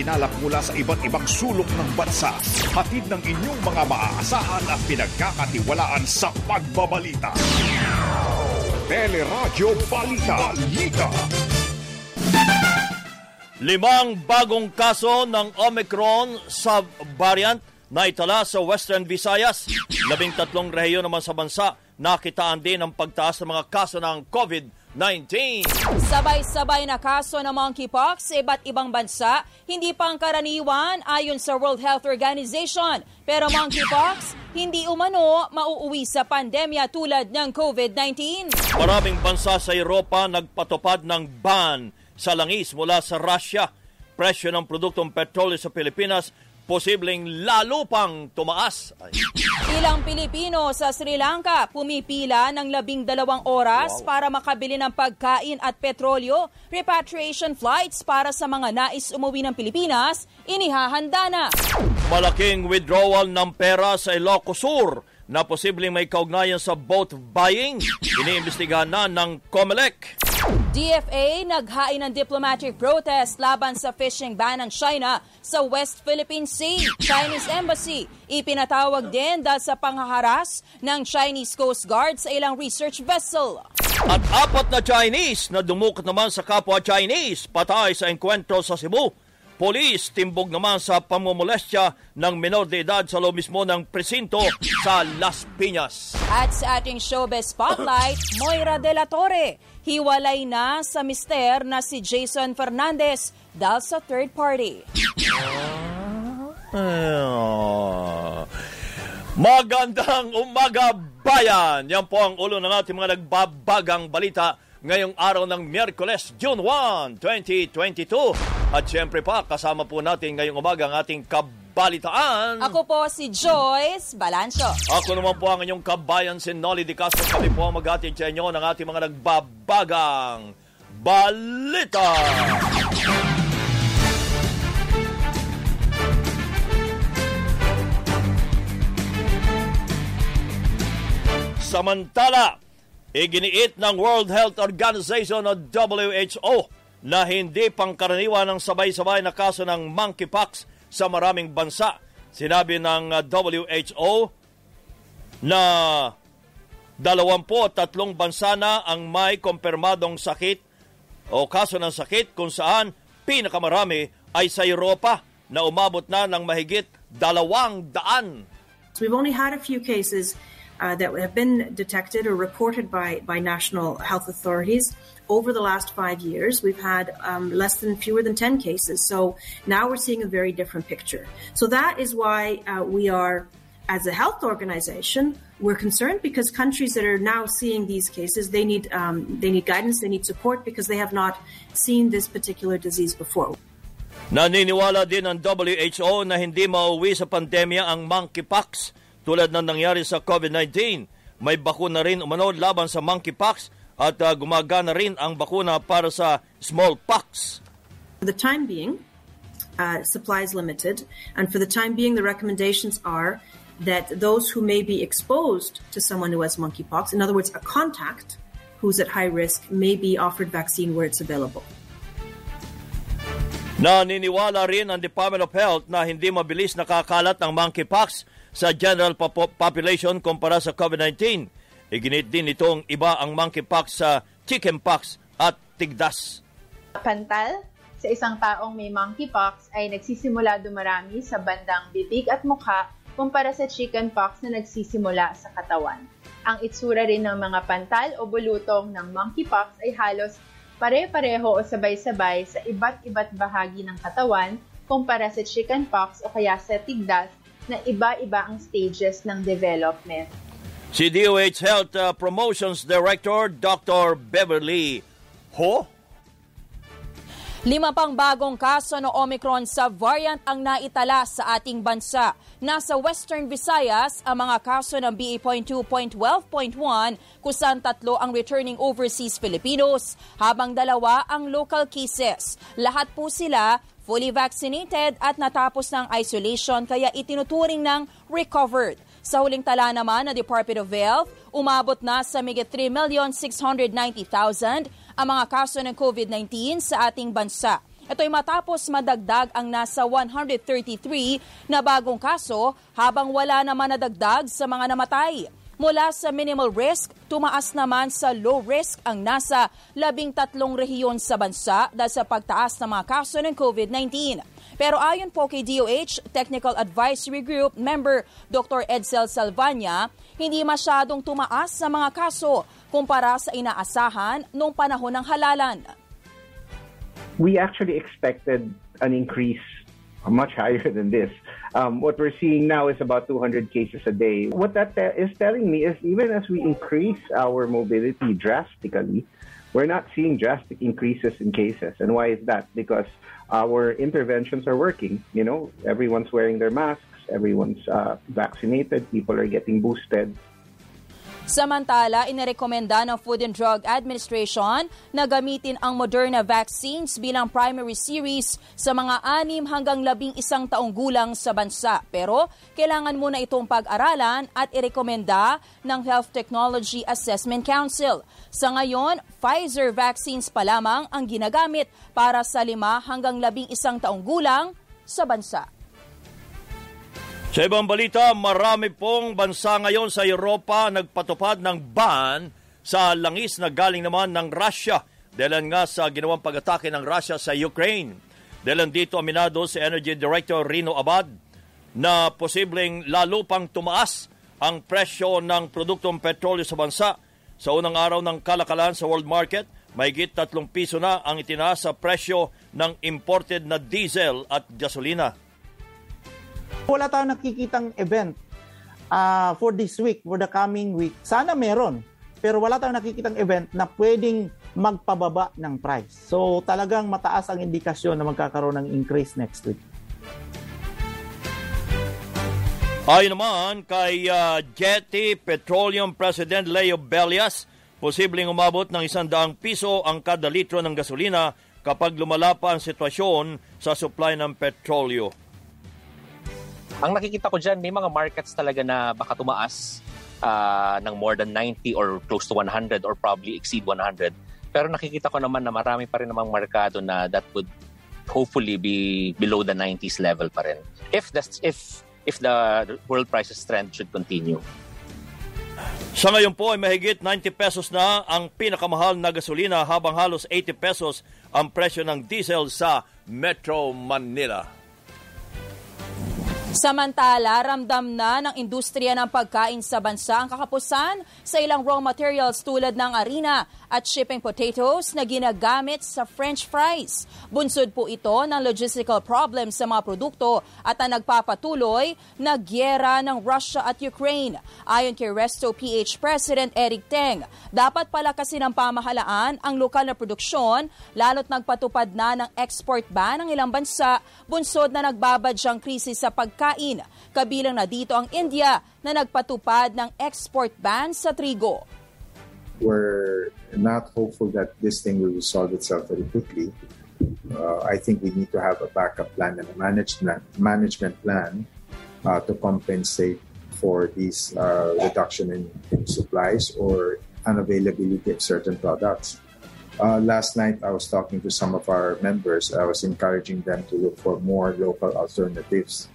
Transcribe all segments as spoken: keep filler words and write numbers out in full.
nagkakinalap mula sa iba't ibang sulok ng bansa. Hatid ng inyong mga maaasahan at pinagkakatiwalaan sa pagbabalita. TeleRadyo Balita. Balita. Limang bagong kaso ng Omicron sub-variant na itala sa Western Visayas. Labing tatlong rehiyon naman sa bansa, nakitaan din ang pagtaas ng mga kaso ng COVID nineteen. Sabay-sabay na kaso ng monkeypox sa iba't ibang bansa, hindi pangkaraniwan ayon sa World Health Organization. Pero monkeypox, hindi umano mauuwi sa pandemya tulad ng COVID nineteen. Maraming bansa sa Europa nagpatupad ng ban sa langis mula sa Russia. Presyo ng produktong petrolyo sa Pilipinas, posibleng lalo pang tumaas. Ay. Ilang Pilipino sa Sri Lanka pumipila ng labing dalawang oras wow. para makabili ng pagkain at petrolyo. Repatriation flights para sa mga nais umuwi ng Pilipinas, inihahanda na. Malaking withdrawal ng pera sa Ilocos Sur na posibleng may kaugnayan sa boat buying. Iniimbestigahan na ng COMELEC. D F A naghain ng diplomatic protest laban sa fishing ban ng China sa West Philippine Sea. Chinese Embassy ipinatawag din dahil sa panghaharas ng Chinese Coast Guard sa ilang research vessel. At apat na Chinese na dumukot naman sa kapwa Chinese patay sa engkwentro sa Cebu. Polis timbog naman sa pamumulestya ng menor de edad sa loob mismo ng presinto sa Las Piñas. At sa ating showbiz spotlight, Moira de la Torre, hiwalay na sa mister na si Jason Fernandez dahil sa third party. Magandang umaga, bayan! Yan po ang ulo ng ating mga nagbabagang balita ngayong araw ng Miyerkules, June first, twenty twenty-two. At syempre pa, kasama po natin ngayong umaga ang ating kabalitaan. Ako po si Joyce Balancho. Ako naman po ang inyong kabayan, si Nolly Di Castro. Kami po ang mag-ating sa inyo ng ating mga nagbabagang balita. Samantala, iginiit ng World Health Organization o W H O na hindi pangkaraniwan ang sabay-sabay na kaso ng monkeypox sa maraming bansa. Sinabi ng W H O na dalawampu't tatlong bansa na ang may kumpirmadong sakit o kaso ng sakit, kung saan pinakamarami ay sa Europa na umabot na ng mahigit dalawang daan. So we've only had a few cases Uh, that have been detected or reported by, by national health authorities. Over the last five years, we've had um, less than fewer than ten cases. So now we're seeing a very different picture. So that is why uh, we are, as a health organization, we're concerned because countries that are now seeing these cases, they need um, they need guidance, they need support because they have not seen this particular disease before. Naniniwala din ang W H O na hindi mauwi sa pandemya ang monkeypox. Tulad ng nangyari sa COVID nineteen, may bakuna rin umano laban sa monkeypox at uh, gumagana rin ang bakuna para sa smallpox. For the time being, uh, supply is limited. And for the time being, the recommendations are that those who may be exposed to someone who has monkeypox, in other words, a contact who's at high risk, may be offered vaccine where it's available. Naniniwala rin ang Department of Health na hindi mabilis nakakalat ng monkeypox sa general population kumpara sa COVID nineteen. Iginit din itong iba ang monkeypox sa chickenpox at tigdas. Pantal, sa isang taong may monkeypox ay nagsisimula dumarami sa bandang bibig at mukha kumpara sa chickenpox na nagsisimula sa katawan. Ang itsura rin ng mga pantal o bulutong ng monkeypox ay halos pare-pareho o sabay-sabay sa iba't iba't bahagi ng katawan kumpara sa chickenpox o kaya sa tigdas na iba-iba ang stages ng development. Si D O H Health uh, Promotions Director Doctor Beverly Ho. Lima pang bagong kaso ng Omicron subvariant ang naitala sa ating bansa. Nasa Western Visayas ang mga kaso ng B A two twelve one kung saan tatlo ang returning overseas Filipinos habang dalawa ang local cases. Lahat po sila fully vaccinated at natapos ng isolation kaya itinuturing ng recovered. Sa huling tala naman ng Department of Health, umabot na sa mahigit three million six hundred ninety thousand ang mga kaso ng COVID nineteen sa ating bansa. Ito'y matapos madagdag ang nasa one hundred thirty-three na bagong kaso habang wala naman nadagdag sa mga namatay. Mula sa minimal risk, tumaas naman sa low risk ang nasa labing tatlong rehiyon sa bansa dahil sa pagtaas ng mga kaso ng COVID nineteen. Pero ayon po kay D O H Technical Advisory Group member Doctor Edsel Salvania, hindi masyadong tumaas sa mga kaso kumpara sa inaasahan noong panahon ng halalan. We actually expected an increase much higher than this. Um, what we're seeing now is about two hundred cases a day. What that te- is telling me is even as we increase our mobility drastically, we're not seeing drastic increases in cases. And why is that? Because our interventions are working. You know, everyone's wearing their masks, everyone's uh, vaccinated, people are getting boosted. Samantala, inirekomenda ng Food and Drug Administration na gamitin ang Moderna vaccines bilang primary series sa mga anim hanggang labing isang taong gulang sa bansa. Pero kailangan muna itong pag-aralan at irekomenda ng Health Technology Assessment Council. Sa ngayon, Pfizer vaccines pa lamang ang ginagamit para sa lima hanggang labing isang taong gulang sa bansa. Sa ibang balita, marami pong bansa ngayon sa Europa nagpatupad ng ban sa langis na galing naman ng Russia dahil nga sa ginawang pag-atake ng Russia sa Ukraine. Dahil dito aminado si Energy Director Rino Abad na posibleng lalo pang tumaas ang presyo ng produktong petrolyo sa bansa. Sa unang araw ng kalakalan sa world market, mahigit tatlong piso na ang itinaas sa presyo ng imported na diesel at gasolina. Wala tayong nakikitang event uh, for this week, for the coming week. Sana meron, pero wala tayong nakikitang event na pwedeng magpababa ng price. So talagang mataas ang indikasyon na magkakaroon ng increase next week. Ayon naman kay uh, Jetty Petroleum President Leo Bellias, posibleng umabot ng isang daang piso ang kada litro ng gasolina kapag lumala pa ang sitwasyon sa supply ng petrolyo. Ang nakikita ko dyan, may mga markets talaga na baka tumaas uh, ng more than ninety or close to one hundred or probably exceed one hundred. Pero nakikita ko naman na marami pa rin namang merkado na that would hopefully be below the nineties level pa rin. If, that's, if, if the world prices trend should continue. Sa ngayon po ay mahigit ninety pesos na ang pinakamahal na gasolina habang halos eighty pesos ang presyo ng diesel sa Metro Manila. Samantala, ramdam na ng industriya ng pagkain sa bansa ang kakapusan sa ilang raw materials tulad ng harina at shipping potatoes na ginagamit sa French fries. Bunsod po ito ng logistical problem sa mga produkto at ang nagpapatuloy na gyera ng Russia at Ukraine. Ayon kay Resto P H President Eric Teng, dapat palakasin ng pamahalaan ang lokal na produksyon lalo't nagpatupad na ng export ban ng ilang bansa bunsod na nagbabadyang krisis sa pagkain. Kain. Kabilang na dito ang India na nagpatupad ng export ban sa trigo. We're not hopeful that this thing will resolve itself very quickly. Uh, I think we need to have a backup plan and a management management plan uh, to compensate for these uh, reduction in, in supplies or unavailability of certain products. Uh, last night, I was talking to some of our members. I was encouraging them to look for more local alternatives.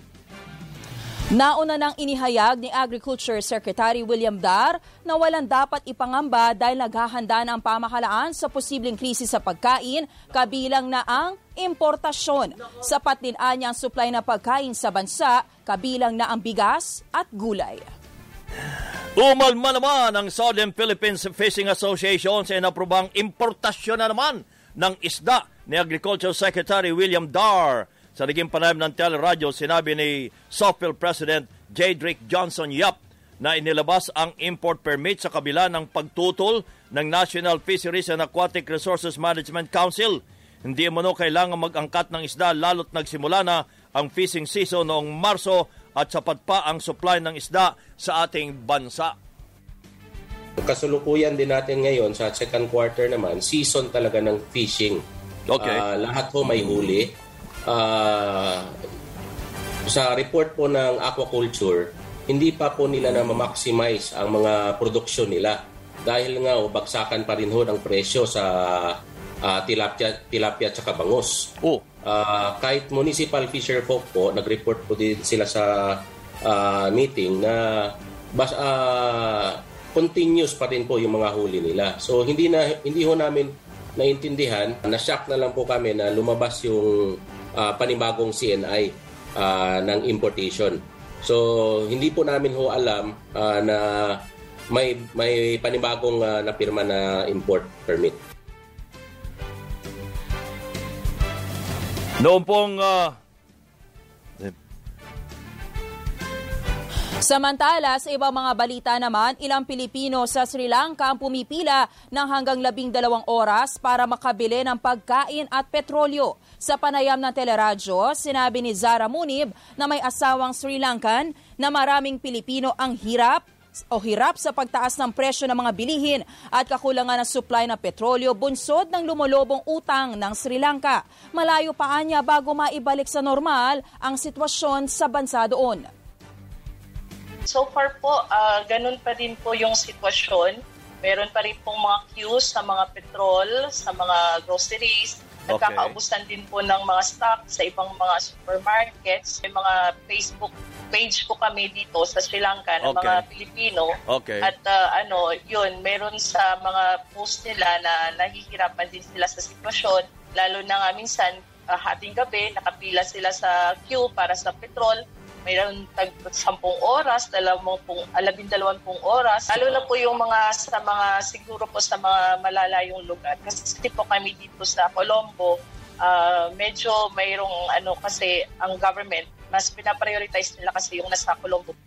Nauna nang inihayag ni Agriculture Secretary William Dar na walang dapat ipangamba dahil naghahanda na ang pamahalaan sa posibleng krisis sa pagkain, kabilang na ang importasyon. Sapat din anya ang supply ng pagkain sa bansa, kabilang na ang bigas at gulay. Umalma naman ang Southern Philippines Fishing Association sa inaprobang importasyon na naman ng isda ni Agriculture Secretary William Dar. Sa naging panayam ng TeleRadyo, sinabi ni Southphil President J. Drick Johnson Yap na inilabas ang import permit sa kabila ng pagtutol ng National Fisheries and Aquatic Resources Management Council. Hindi mo no kailangan mag-angkat ng isda lalo't nagsimula na ang fishing season noong Marso at sapat pa ang supply ng isda sa ating bansa. Kasulukuyan din natin ngayon sa second quarter naman, season talaga ng fishing. Okay. Uh, lahat po may huli. Uh, sa report po ng aquaculture, hindi pa po nila na ma-maximize ang mga produksyon nila dahil nga o, bagsakan pa rin ho ng presyo sa uh, tilapia, tilapia at saka bangos. Oh. Uh, kahit municipal fisher folk po, nag-report po din sila sa uh, meeting na bas, uh, continuous pa rin po yung mga huli nila. So hindi na hindi ho namin naintindihan, na-shock na lang po kami na lumabas yung uh, panibagong C N I uh, ng importation. So hindi po namin ho alam uh, na may may panibagong uh, napirma na import permit. Noong pong uh... Samantala, sa ibang mga balita naman, ilang Pilipino sa Sri Lanka ang pumipila ng hanggang labing dalawang oras para makabili ng pagkain at petrolyo. Sa panayam ng TeleRadyo, sinabi ni Zara Munib na may asawang Sri Lankan na maraming Pilipino ang hirap o hirap sa pagtaas ng presyo ng mga bilihin at kakulangan ng supply ng petrolyo bunsod ng lumulubong utang ng Sri Lanka. Malayo pa niya bago maibalik sa normal ang sitwasyon sa bansa doon. So far po, uh, ganun pa din po yung sitwasyon. Meron pa rin pong mga queues sa mga petrol, sa mga groceries. Nagkakaubusan din po ng mga stock sa ibang mga supermarkets. May mga Facebook page po kami dito sa Sri Lanka ng okay. mga Pilipino. Okay. At uh, ano, yun, meron sa mga post nila na nahihirapan din sila sa sitwasyon. Lalo na nga minsan, uh, hating gabi, nakapila sila sa queue para sa petrol. Mayroon tag sampung oras, dalawang pong, alabing dalawang pong oras. Lalo na po yung mga sa mga, siguro po sa mga malalayong lugar. Kasi po kami dito sa Colombo, uh, medyo mayroong ano kasi ang government, mas pinaprioritize nila kasi yung nasa Colombo.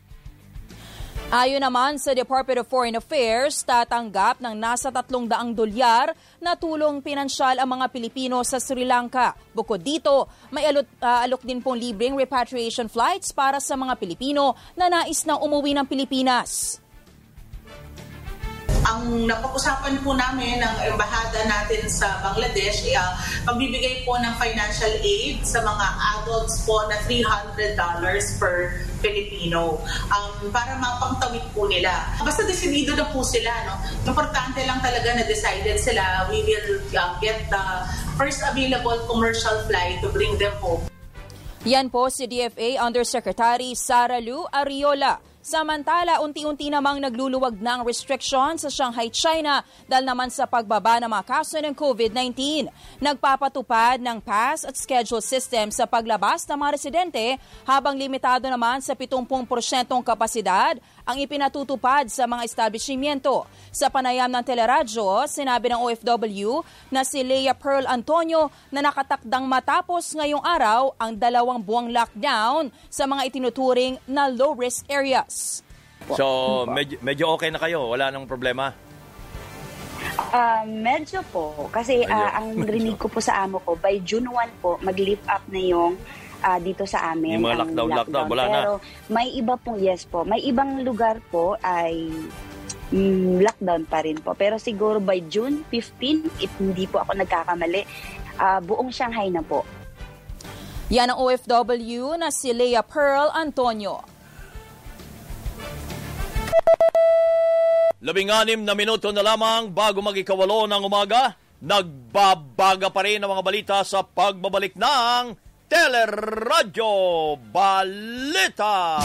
Ayon naman sa Department of Foreign Affairs, tatanggap ng nasa three hundred dolyar na tulong pinansyal ang mga Pilipino sa Sri Lanka. Bukod dito, may alok, uh, alok din pong libreng repatriation flights para sa mga Pilipino na nais na umuwi ng Pilipinas. Ang napag-usapan po namin ng embahada natin sa Bangladesh ay uh, pagbibigay po ng financial aid sa mga adults po na three hundred dollars per Filipino um, para mapangtawid po nila. Basta decidido na po sila. No? Importante lang talaga na decided sila. We will uh, get the first available commercial flight to bring them home. Yan po si D F A Undersecretary Sara Lu Ariola. Samantala, unti-unti namang nagluluwag ng restriction sa Shanghai, China dahil naman sa pagbaba ng mga kaso ng COVID nineteen. Nagpapatupad ng pass at schedule system sa paglabas ng mga residente habang limitado naman sa seventy percent kapasidad ang ipinatutupad sa mga establishmento. Sa panayam ng TeleRadyo, sinabi ng O F W na si Lea Pearl Antonio na nakatakdang matapos ngayong araw ang dalawang buwang lockdown sa mga itinuturing na low-risk areas. So, medyo, medyo okay na kayo? Wala nang problema? Uh, medyo po. Kasi medyo, uh, ang medyo. rinig ko po sa amo ko, by June first po, mag-lift up na yung uh, dito sa amin. Yung mga lockdown, lockdown, lockdown. Wala pero na. May iba pong, yes po, may ibang lugar po ay mm, lockdown pa rin po. Pero siguro by June fifteenth, if hindi po ako nagkakamali, uh, buong Shanghai na po. Yan ang O F W na si Lea Pearl Antonio. Labing-anim na minuto na lamang bago mag-ikawalo ng umaga, nagbabaga pa rin ang mga balita sa pagbabalik ng TeleRadyo Balita.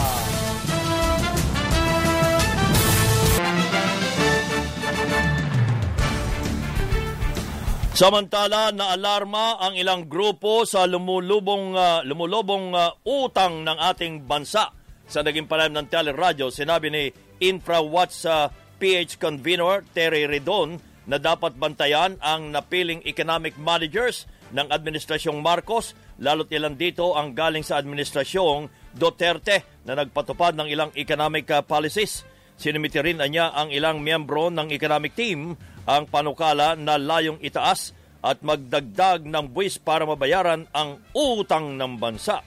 Samantala, naalarma ang ilang grupo sa lumulubong, uh, lumulubong uh, utang ng ating bansa. Sa naging panayam ng TeleRadyo, sinabi ni InfraWatch sa uh, P H Convener Terry Redon na dapat bantayan ang napiling economic managers ng Administrasyong Marcos, lalo't ilan dito ang galing sa Administrasyong Duterte na nagpatupad ng ilang economic policies. Sinimiti rin niya ang ilang miyembro ng economic team ang panukala na layong itaas at magdagdag ng buwis para mabayaran ang utang ng bansa.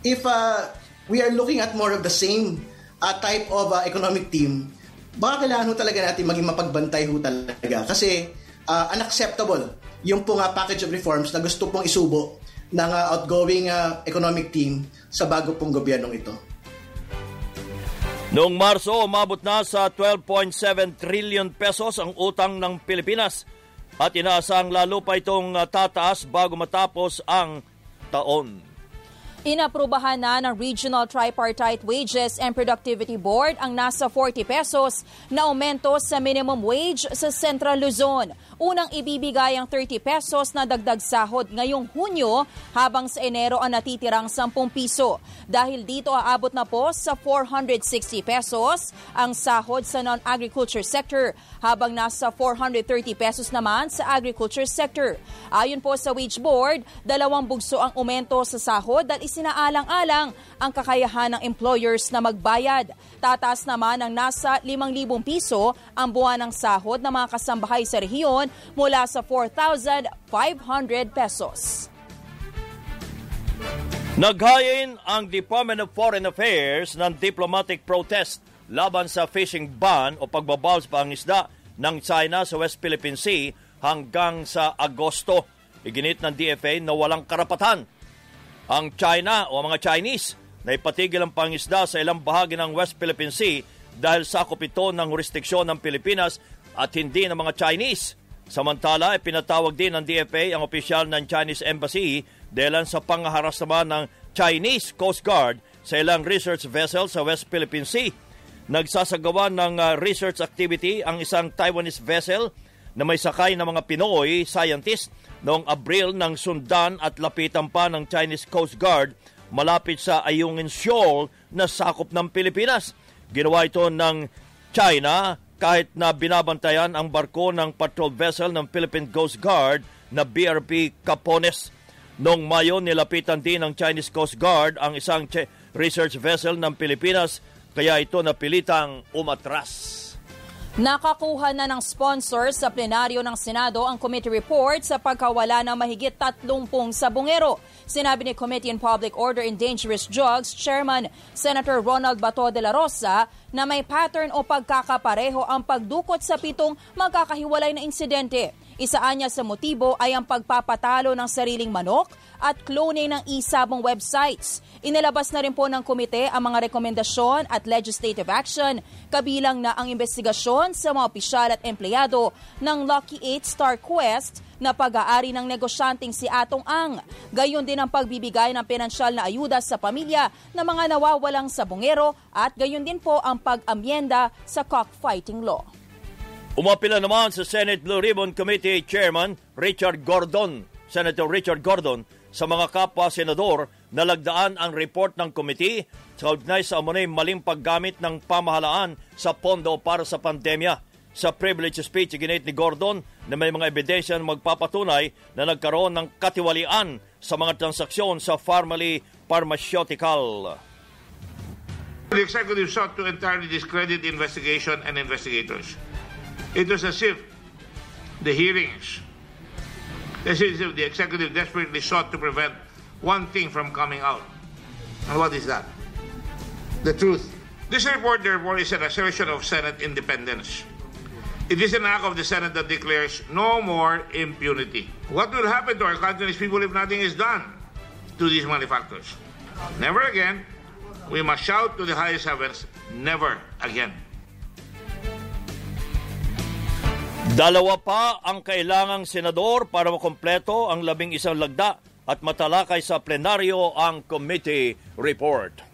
If uh, we are looking at more of the same uh, type of uh, economic team, baka kailangan ho talaga natin maging mapagbantay ho talaga kasi uh, unacceptable yung pong uh, package of reforms na gusto pong isubo ng uh, outgoing uh, economic team sa bago pong gobyernong ito. Noong Marso, umabot na sa twelve point seven trillion pesos ang utang ng Pilipinas. at inaasahang lalo pa itong tataas bago matapos ang taon. Inaprubahan na ng Regional Tripartite Wages and Productivity Board ang nasa forty pesos na aumento sa minimum wage sa Central Luzon. Unang ibibigay ang thirty pesos na dagdag sahod ngayong Hunyo, habang sa Enero ang natitirang sampung piso. Dahil dito aabot na po sa four hundred sixty pesos ang sahod sa non-agriculture sector, habang nasa four hundred thirty pesos naman sa agriculture sector. Ayon po sa wage board, dalawang bugso ang aumento sa sahod dahil isinaalang-alang ang kakayahan ng employers na magbayad. Tataas naman ang nasa limang libong piso ang buwanang sahod ng mga kasambahay sa rehiyon mula sa four thousand five hundred pesos. Naghain ang Department of Foreign Affairs ng diplomatic protest laban sa fishing ban o pagbabawal sa pangingisda ng China sa West Philippine Sea hanggang sa Agosto. Iginit ng D F A na walang karapatan ang China o mga Chinese na ipatigil ang pangisda sa ilang bahagi ng West Philippine Sea dahil sakop ito ng jurisdiksyon ng Pilipinas at hindi ng mga Chinese. Samantala, ipinatawag din ng D F A ang opisyal ng Chinese Embassy dahil sa pangaharas naman ng Chinese Coast Guard sa ilang research vessel sa West Philippine Sea. Nagsasagawa ng research activity ang isang Taiwanese vessel na may sakay ng mga Pinoy scientist noong Abril nang sundan at lapitan pa ng Chinese Coast Guard malapit sa Ayungin Shoal na sakop ng Pilipinas. Ginawa ito ng China kahit na binabantayan ang barko ng patrol vessel ng Philippine Coast Guard na B R P Capones. Noong Mayo, nilapitan din ng Chinese Coast Guard ang isang research vessel ng Pilipinas kaya ito napilitang umatras. Nakakuha na ng sponsor sa plenaryo ng Senado ang committee report sa pagkawala ng mahigit tatlong pung sabungero. Sinabi ni Committee on Public Order and Dangerous Drugs Chairman Senator Ronald Bato de la Rosa na may pattern o pagkakapareho ang pagdukot sa pitong magkakahiwalay na insidente. Isaan niya sa motibo ay ang pagpapatalo ng sariling manok at cloning ng isabong websites. Inilabas na rin po ng komite ang mga rekomendasyon at legislative action, kabilang na ang investigasyon sa mga opisyal at empleyado ng Lucky eight Star Quest na pag-aari ng negosyanteng si Atong Ang. Gayon din ang pagbibigay ng pinansyal na ayuda sa pamilya ng mga nawawalang sabongero at gayon din po ang pag-amyenda sa cockfighting law. Umapila naman sa Senate Blue Ribbon Committee Chairman Richard Gordon, Senator Richard Gordon, sa mga kapwa-senador na lagdaan ang report ng committee sa kaugnay sa umunay maling paggamit ng pamahalaan sa pondo para sa pandemya. Sa privilege speech, iginit ni Gordon na may mga ebidensya na magpapatunay na nagkaroon ng katiwalian sa mga transaksyon sa Farmally Pharmaceutical. The executive sought to entirely discredit investigation and investigators. It was as if the hearings, as if the executive desperately sought to prevent one thing from coming out. And what is that? The truth. This report, therefore, is an assertion of Senate independence. It is an act of the Senate that declares no more impunity. What will happen to our country's people if nothing is done to these malefactors? Never again. We must shout to the highest heavens, never again. Dalawa pa ang kailangang senador para makumpleto ang labing isang lagda at matalakay sa plenaryo ang committee report.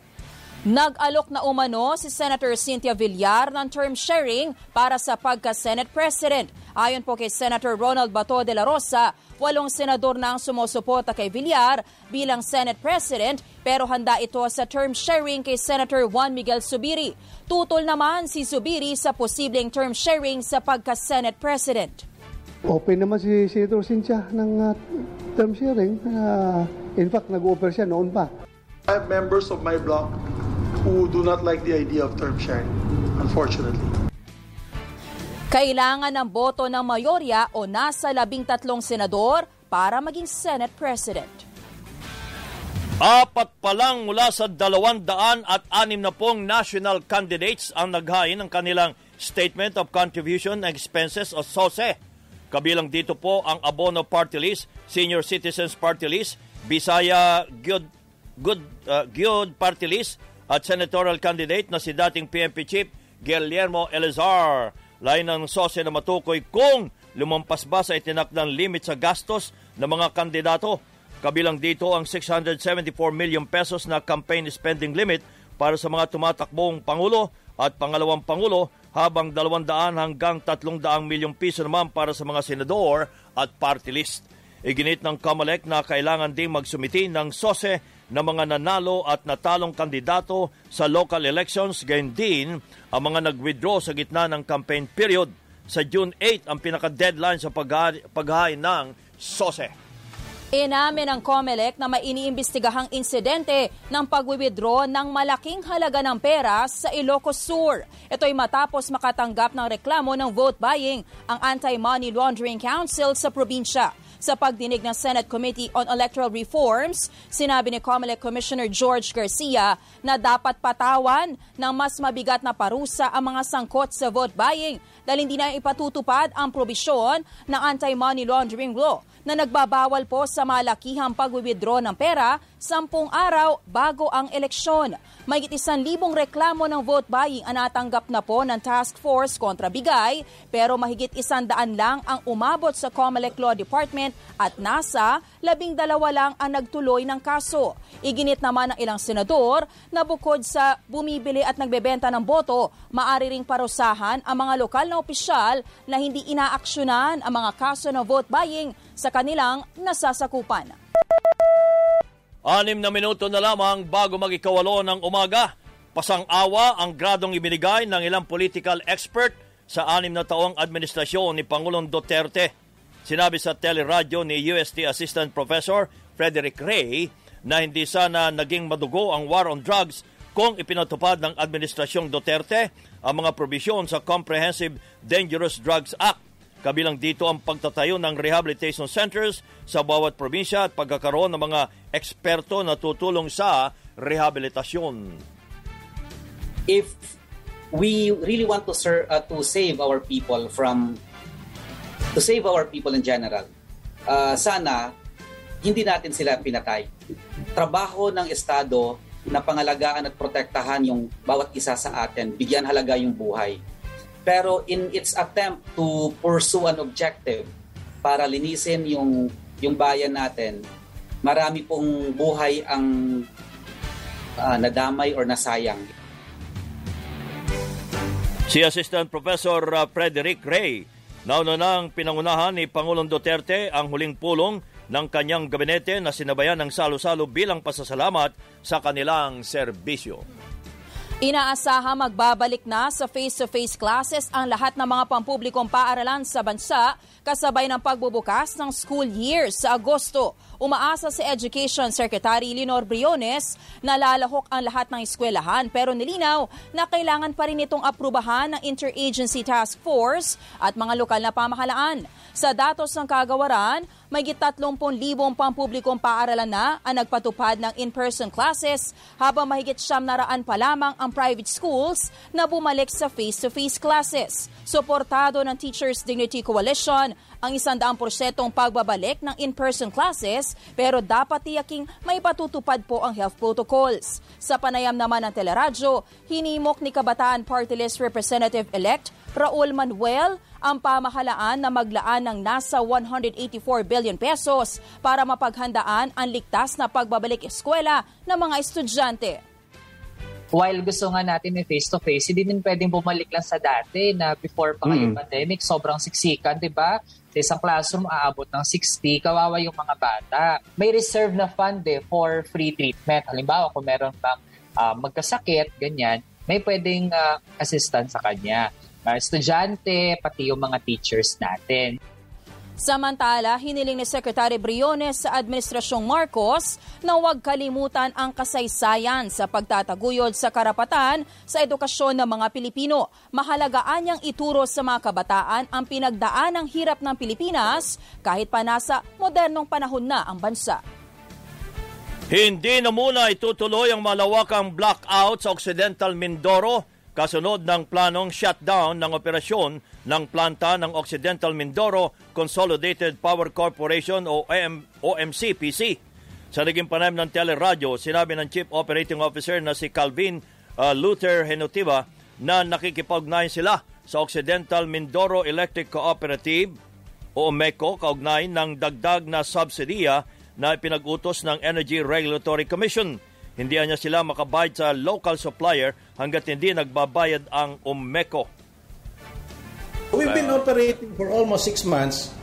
Nag-alok na umano si Senator Cynthia Villar ng term sharing para sa pagka-Senate President. Ayon po kay Senator Ronald Bato de la Rosa, walong senador na ang sumusuporta kay Villar bilang Senate President pero handa ito sa term sharing kay Senator Juan Miguel Zubiri. Tutol naman si Zubiri sa posibleng term sharing sa pagka-Senate President. Open naman si Senator Cynthia ng uh, term sharing. Uh, in fact, nag-offer siya noon pa. I have members of my bloc who do not like the idea of term sharing, unfortunately. Kailangan ng boto ng mayorya o nasa labing tatlong senador para maging Senate President. Apat pa lang mula sa dalawang daan at anim na pong national candidates ang naghain ng kanilang Statement of Contribution and Expenses o S O C E. Kabilang dito po ang Abono Party List, Senior Citizens Party List, Bisaya Gyud, Gyud, uh, Gyud Party List, at senatorial candidate na si dating P M P Chief Guillermo Elezar. Lain ng S O C E na matukoy kung Lumampas ba sa itinakdang limit sa gastos ng mga kandidato? Kabilang dito ang six hundred seventy-four million pesos na campaign spending limit para sa mga tumatakbong Pangulo at pangalawang Pangulo, habang two hundred hanggang three hundred milyong piso naman para sa mga senador at party list. Iginit ng COMELEC na kailangan ding magsumiti ng sose ng mga nanalo at natalong kandidato sa local elections, gayon din ang mga nag-withdraw sa gitna ng campaign period. Sa June eighth ang pinaka-deadline sa paghahain ng sose. Inamin ng COMELEC na may iniimbestigahang insidente ng pagwi-withdraw ng malaking halaga ng pera sa Ilocos Sur. Ito ay matapos makatanggap ng reklamo ng vote buying ang Anti-Money Laundering Council sa probinsya. Sa pagdinig ng Senate Committee on Electoral Reforms, sinabi ni COMELEC Commissioner George Garcia na dapat patawan ng mas mabigat na parusa ang mga sangkot sa vote buying dahil hindi na ipatutupad ang probisyon ng Anti-Money Laundering Law na nagbabawal po sa malakihang pagwi-withdraw ng pera sampung araw bago ang eleksyon. Mahigit isang libong reklamo ng vote buying ang natanggap na po ng Task Force kontra Bigay, pero mahigit isang daan lang ang umabot sa COMELEC Law Department at nasa labing dalawa lang ang nagtuloy ng kaso. Iginit naman ng ilang senador na bukod sa bumibili at nagbebenta ng boto, maaari ring parusahan ang mga lokal na opisyal na hindi inaaksyonan ang mga kaso ng vote buying sa kanilang nasasakupan. Anim na minuto na lamang bago mag-ikawalo ng umaga, pasang-awa ang gradong ibinigay ng ilang political expert sa anim na taong administrasyon ni Pangulong Duterte. Sinabi sa teleradyo ni U S T Assistant Professor Frederick Ray na hindi sana naging madugo ang war on drugs kung ipinatupad ng Administrasyong Duterte ang mga probisyon sa Comprehensive Dangerous Drugs Act. Kabilang dito ang pagtatayo ng rehabilitation centers sa bawat probinsya at pagkakaroon ng mga eksperto na tutulong sa rehabilitasyon. If we really want to serve, uh, to save our people from to save our people in general, uh, sana hindi natin sila pinatay. Trabaho ng Estado na pangalagaan at protektahan yung bawat isa sa atin, bigyan halaga yung buhay. Pero in its attempt to pursue an objective para linisin yung yung bayan natin, marami pong buhay ang uh, nadamay or nasayang. Si Assistant Professor Frederick Ray, nauna nang pinangunahan ni Pangulong Duterte ang huling pulong ng kanyang gabinete na sinabayan ng salo-salo bilang pasasalamat sa kanilang serbisyo. Inaasahan magbabalik na sa face-to-face classes ang lahat ng mga pampublikong paaralan sa bansa kasabay ng pagbubukas ng school year sa Agosto. Umaasa si Education Secretary Leonor Briones na lalahok ang lahat ng eskwelahan, pero nilinaw na kailangan pa rin itong aprubahan ng Interagency Task Force at mga lokal na pamahalaan. Sa datos ng kagawaran, may thirty thousand pampublikong paaralan na ang nagpatupad ng in-person classes, habang mahigit siyam na raan pa lamang ang private schools na bumalik sa face-to-face classes. Suportado ng Teachers Dignity Coalition ang one hundred porsyentong pagbabalik ng in-person classes, pero dapat tiyaking may patutupad po ang health protocols. Sa panayam naman ng teleradyo, hinimok ni Kabataan Party List Representative-elect Raul Manuel ang pamahalaan na maglaan ng nasa one hundred eighty-four billion pesos para mapaghandaan ang ligtas na pagbabalik eskwela ng mga estudyante. While gusto nga natin ng face-to-face, hindi din pwedeng bumalik lang sa dati na before pa kayong mm. pandemic, sobrang siksikan, di ba? Sa isang classroom, aabot ng sixty, kawawa yung mga bata. May reserve na fund eh, for free treatment. Halimbawa, kung meron pang uh, magkasakit, ganyan, may pwedeng uh, assistance sa kanya. Mga estudyante, pati yung mga teachers natin. Samantala, hiniling ni Secretary Briones sa Administrasyong Marcos na huwag kalimutan ang kasaysayan sa pagtataguyod sa karapatan sa edukasyon ng mga Pilipino. Mahalagaan niyang ituro sa mga kabataan ang pinagdaan ng hirap ng Pilipinas kahit pa nasa modernong panahon na ang bansa. Hindi na muna itutuloy ang malawakang blackout sa Occidental Mindoro kasunod ng planong shutdown ng operasyon ng planta ng Occidental Mindoro Consolidated Power Corporation o O M C P C. Sa naging panayam ng teleradyo, sinabi ng Chief Operating Officer na si Calvin uh, Luther Henotiva na nakikipag-ugnayan sila sa Occidental Mindoro Electric Cooperative o OMECO kaugnay ng dagdag na subsidiya na pinag-utos ng Energy Regulatory Commission. Hindi niya sila makabayad sa local supplier hanggat hindi nagbabayad ang OMECO. We've been operating for almost six months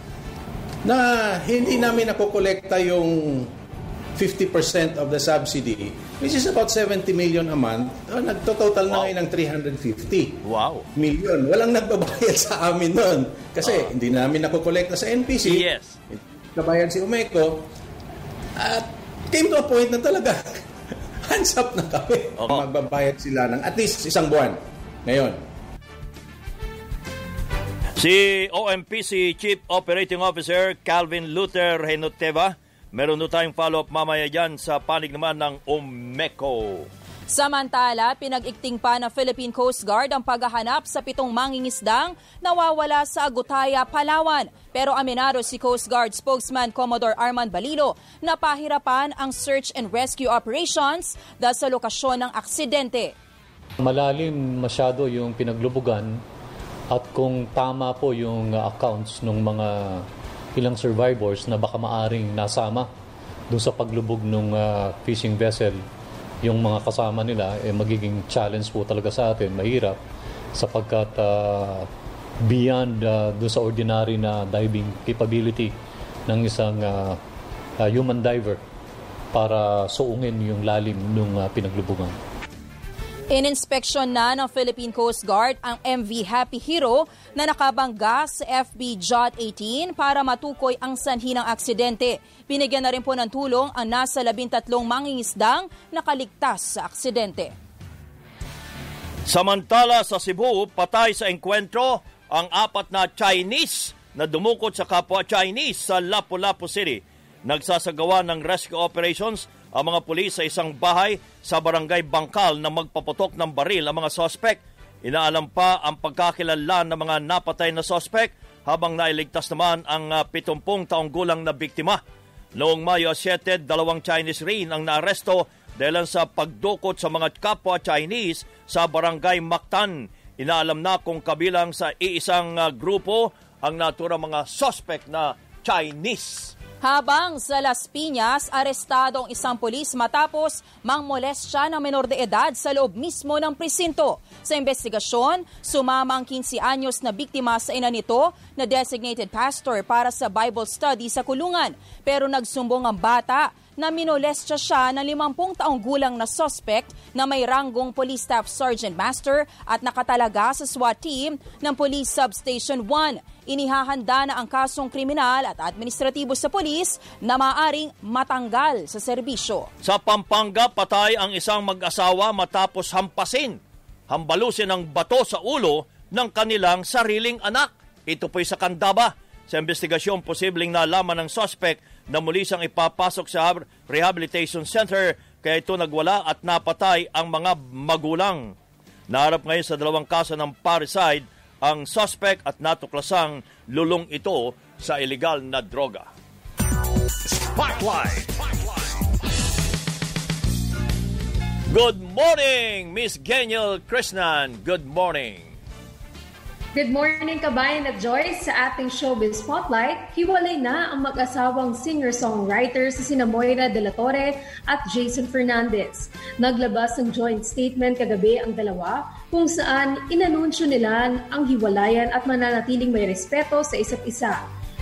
na hindi namin nakukolekta yung fifty percent of the subsidy, which is about seventy million a month. Oh, nagtototal wow. na ngayon ng three hundred fifty wow. million. Walang nagbabayad sa amin nun kasi uh, hindi namin nakukolekta sa N P C. Yes. Nabayad si Umeco. At came to a point na talaga hands up na kami. Uh-huh. Magbabayad sila ng at least isang buwan ngayon. Si O M P C Chief Operating Officer Calvin Luther Henoteva. Meron doon tayong follow-up mamaya dyan sa panig naman ng OMECO. Samantala, pinag-ikting pa ng Philippine Coast Guard ang paghahanap sa pitong mangingisdang nawawala sa Agutaya, Palawan. Pero aminado si Coast Guard spokesman Commodore Arman Balilo na pahirapan ang search and rescue operations dahil sa lokasyon ng aksidente. Malalim masyado yung pinaglubugan at kung tama po yung accounts ng mga ilang survivors na baka maaring nasama doon sa paglubog ng uh, fishing vessel, yung mga kasama nila, eh, magiging challenge po talaga sa atin, mahirap, sapagkat uh, beyond uh, doon sa ordinary na diving capability ng isang uh, uh, human diver para suungin yung lalim ng uh, pinaglubungan. Ininspeksyon na ng Philippine Coast Guard ang M V Happy Hero na nakabangga sa F B J O T eighteen para matukoy ang sanhi ng aksidente. Binigyan na rin po ng tulong ang nasa labintatlong mangingisdang nakaligtas sa aksidente. Samantala sa Cebu, patay sa engkwentro ang apat na Chinese na dumukot sa kapwa Chinese sa Lapu-Lapu City. Nagsasagawa ng rescue operations ang mga pulis sa isang bahay sa barangay Bangkal na magpaputok ng baril ang mga sospek. Inaalam pa ang pagkakilala ng mga napatay na sospek habang nailigtas naman ang seventy taong gulang na biktima. Noong Mayo seven, dalawang Chinese rin ang naaresto dahil sa pagdukot sa mga kapwa Chinese sa barangay Mactan. Inaalam na kung kabilang sa iisang grupo ang naturang mga sospek na Chinese. Habang sa Las Piñas, arestado ang isang pulis matapos mangmolestya ng menor de edad sa loob mismo ng presinto. Sa investigasyon, sumama ang fifteen anyos na biktima sa ina nito na designated pastor para sa Bible study sa kulungan. Pero nagsumbong ang bata na minolestya siya ng fifty taong gulang na suspect na may ranggong Police Staff Sergeant Master at nakatalaga sa SWAT team ng Police Substation one. Inihahanda na ang kasong kriminal at administratibo sa polis na maaring matanggal sa serbisyo. Sa Pampanga, patay ang isang mag-asawa matapos hampasin, hambalusin ang bato sa ulo ng kanilang sariling anak. Ito po'y sa Candaba. Sa investigasyon, posibleng nalaman ng suspect na muli siyang ipapasok sa rehabilitation center kaya ito nagwala at napatay ang mga magulang. Naharap ngayon sa dalawang kaso ng parricide ang suspect at natuklasang lulong ito sa illegal na droga. Spotlight. Good morning, Miss Geniel Krishnan. Good morning. Good morning, kabayan at Joyce. Sa ating showbiz spotlight, hiwalay na ang mag-asawang singer-songwriter si sina Moira De La Torre at Jason Fernandez. Naglabas ng joint statement kagabi ang dalawa kung saan inanunsyo nila ang hiwalayan at mananatiling may respeto sa isa't isa.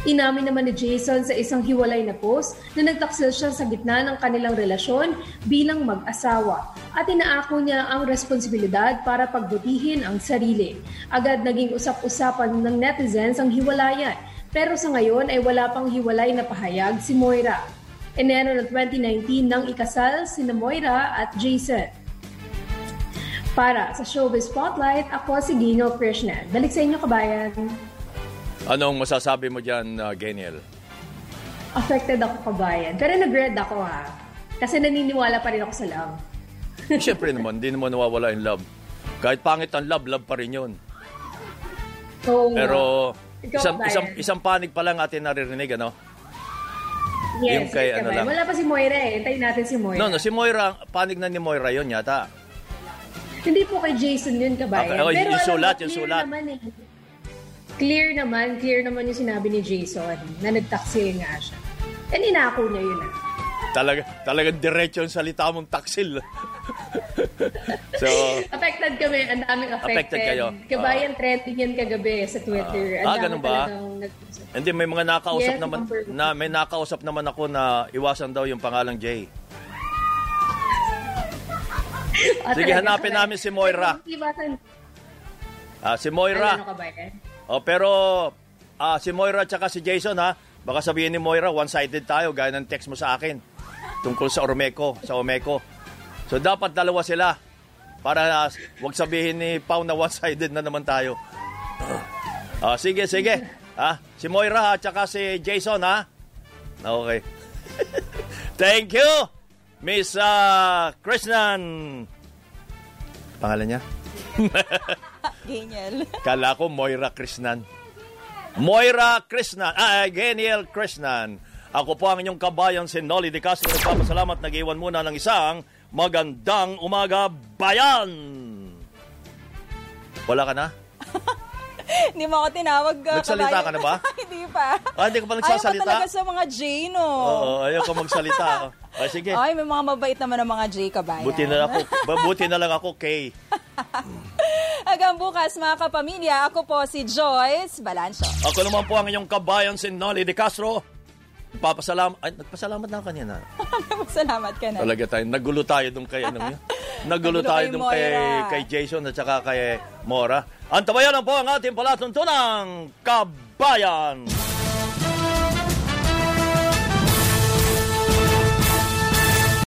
Inamin naman ni Jason sa isang hiwalay na post na nagtaksil siya sa gitna ng kanilang relasyon bilang mag-asawa. At inaako niya ang responsibilidad para pagbutihin ang sarili. Agad naging usap-usapan ng netizens ang hiwalayan, pero sa ngayon ay wala pang hiwalay na pahayag si Moira. Enero ng twenty nineteen nang ikasal sina Moira at Jason. Para sa Showbiz Spotlight, ako si Gino Krishnan. Balik sa inyo, kabayan. Anong masasabi mo dyan, uh, Geniel? Affected ako, kabayan. Pero nag-red ako, ha? Kasi naniniwala pa rin ako sa love. Siyempre naman, hindi naman nawawala yung love. Kahit pangit ang love, love pa rin yun. So, pero ikaw, isang, isang, isang panig pa lang atin naririnig, ano? Yes, yung kay, yes, ano lang. Wala pa si Moira eh. Hintayin natin si Moira. No, no, si Moira, panig na ni Moira yun yata. Hindi po kay Jason yun, kabayan. Okay, okay, pero yung alam, sulat, yung sulat. Naman, eh. Clear naman, clear naman yung sinabi ni Jason na nagtaksil nga siya. And inako niya yun. Ah. Talaga, talaga diretso yung salita mong taksil. So, affected kami. Ang daming affected. affected kayo. Kabayan uh, trending yan kagabi sa Twitter. Uh, ah, ganun ba? And then may mga nakausap yes, naman, na, may nakausap naman ako na iwasan daw yung pangalang Jay. Ah, sige, talaga, hanapin namin si Moira. Ah, si Moira. Ano ka ba yan? Oh, pero ah, si Moira tsaka si Jason ha, baka sabihin ni Moira, one-sided tayo, gaya ng text mo sa akin tungkol sa Ormeco, sa Omeco. So dapat dalawa sila para uh, wag sabihin ni Pau na one-sided na naman tayo. Ah, sige, sige. Ah, si Moira ha, tsaka si Jason ha. Okay. Thank you, Miss uh, Krishnan. Pangalan niya? Genial. Kala ko Moira Krishnan. Moira Krishnan. Ah, Genial Krishnan. Ako po ang inyong kabayan, si Nolly De Castro. Nagpapasalamat. Nag-iwan muna ng isang magandang umaga, bayan! Wala ka na? Hindi mo ako tinawag. Nagsalita kabayan. Ka na ba? Hindi pa. Ah, hindi ko pa nagsasalita? Ayaw ko talaga sa mga J, no? Oo, ayaw ko magsalita. Ay, sige. Ay, may mga mabait naman ng mga J, kabayan. Buti na lang ako, buti na lang ako K. Hanggang bukas mga kapamilya, ako po si Joyce Balancho. Ako naman po ang inyong kabayan, si Nolly De Castro. Papasalamat, ay, nagpasalamat na ako kanina. Nagpasalamat ka na. Talaga tayo, nagulo tayo dun kay, ano yun? Nagulo tayo dun kay, kay Jason at saka kay Mora. Antabayanan po ang ating palatuntunang kabayan.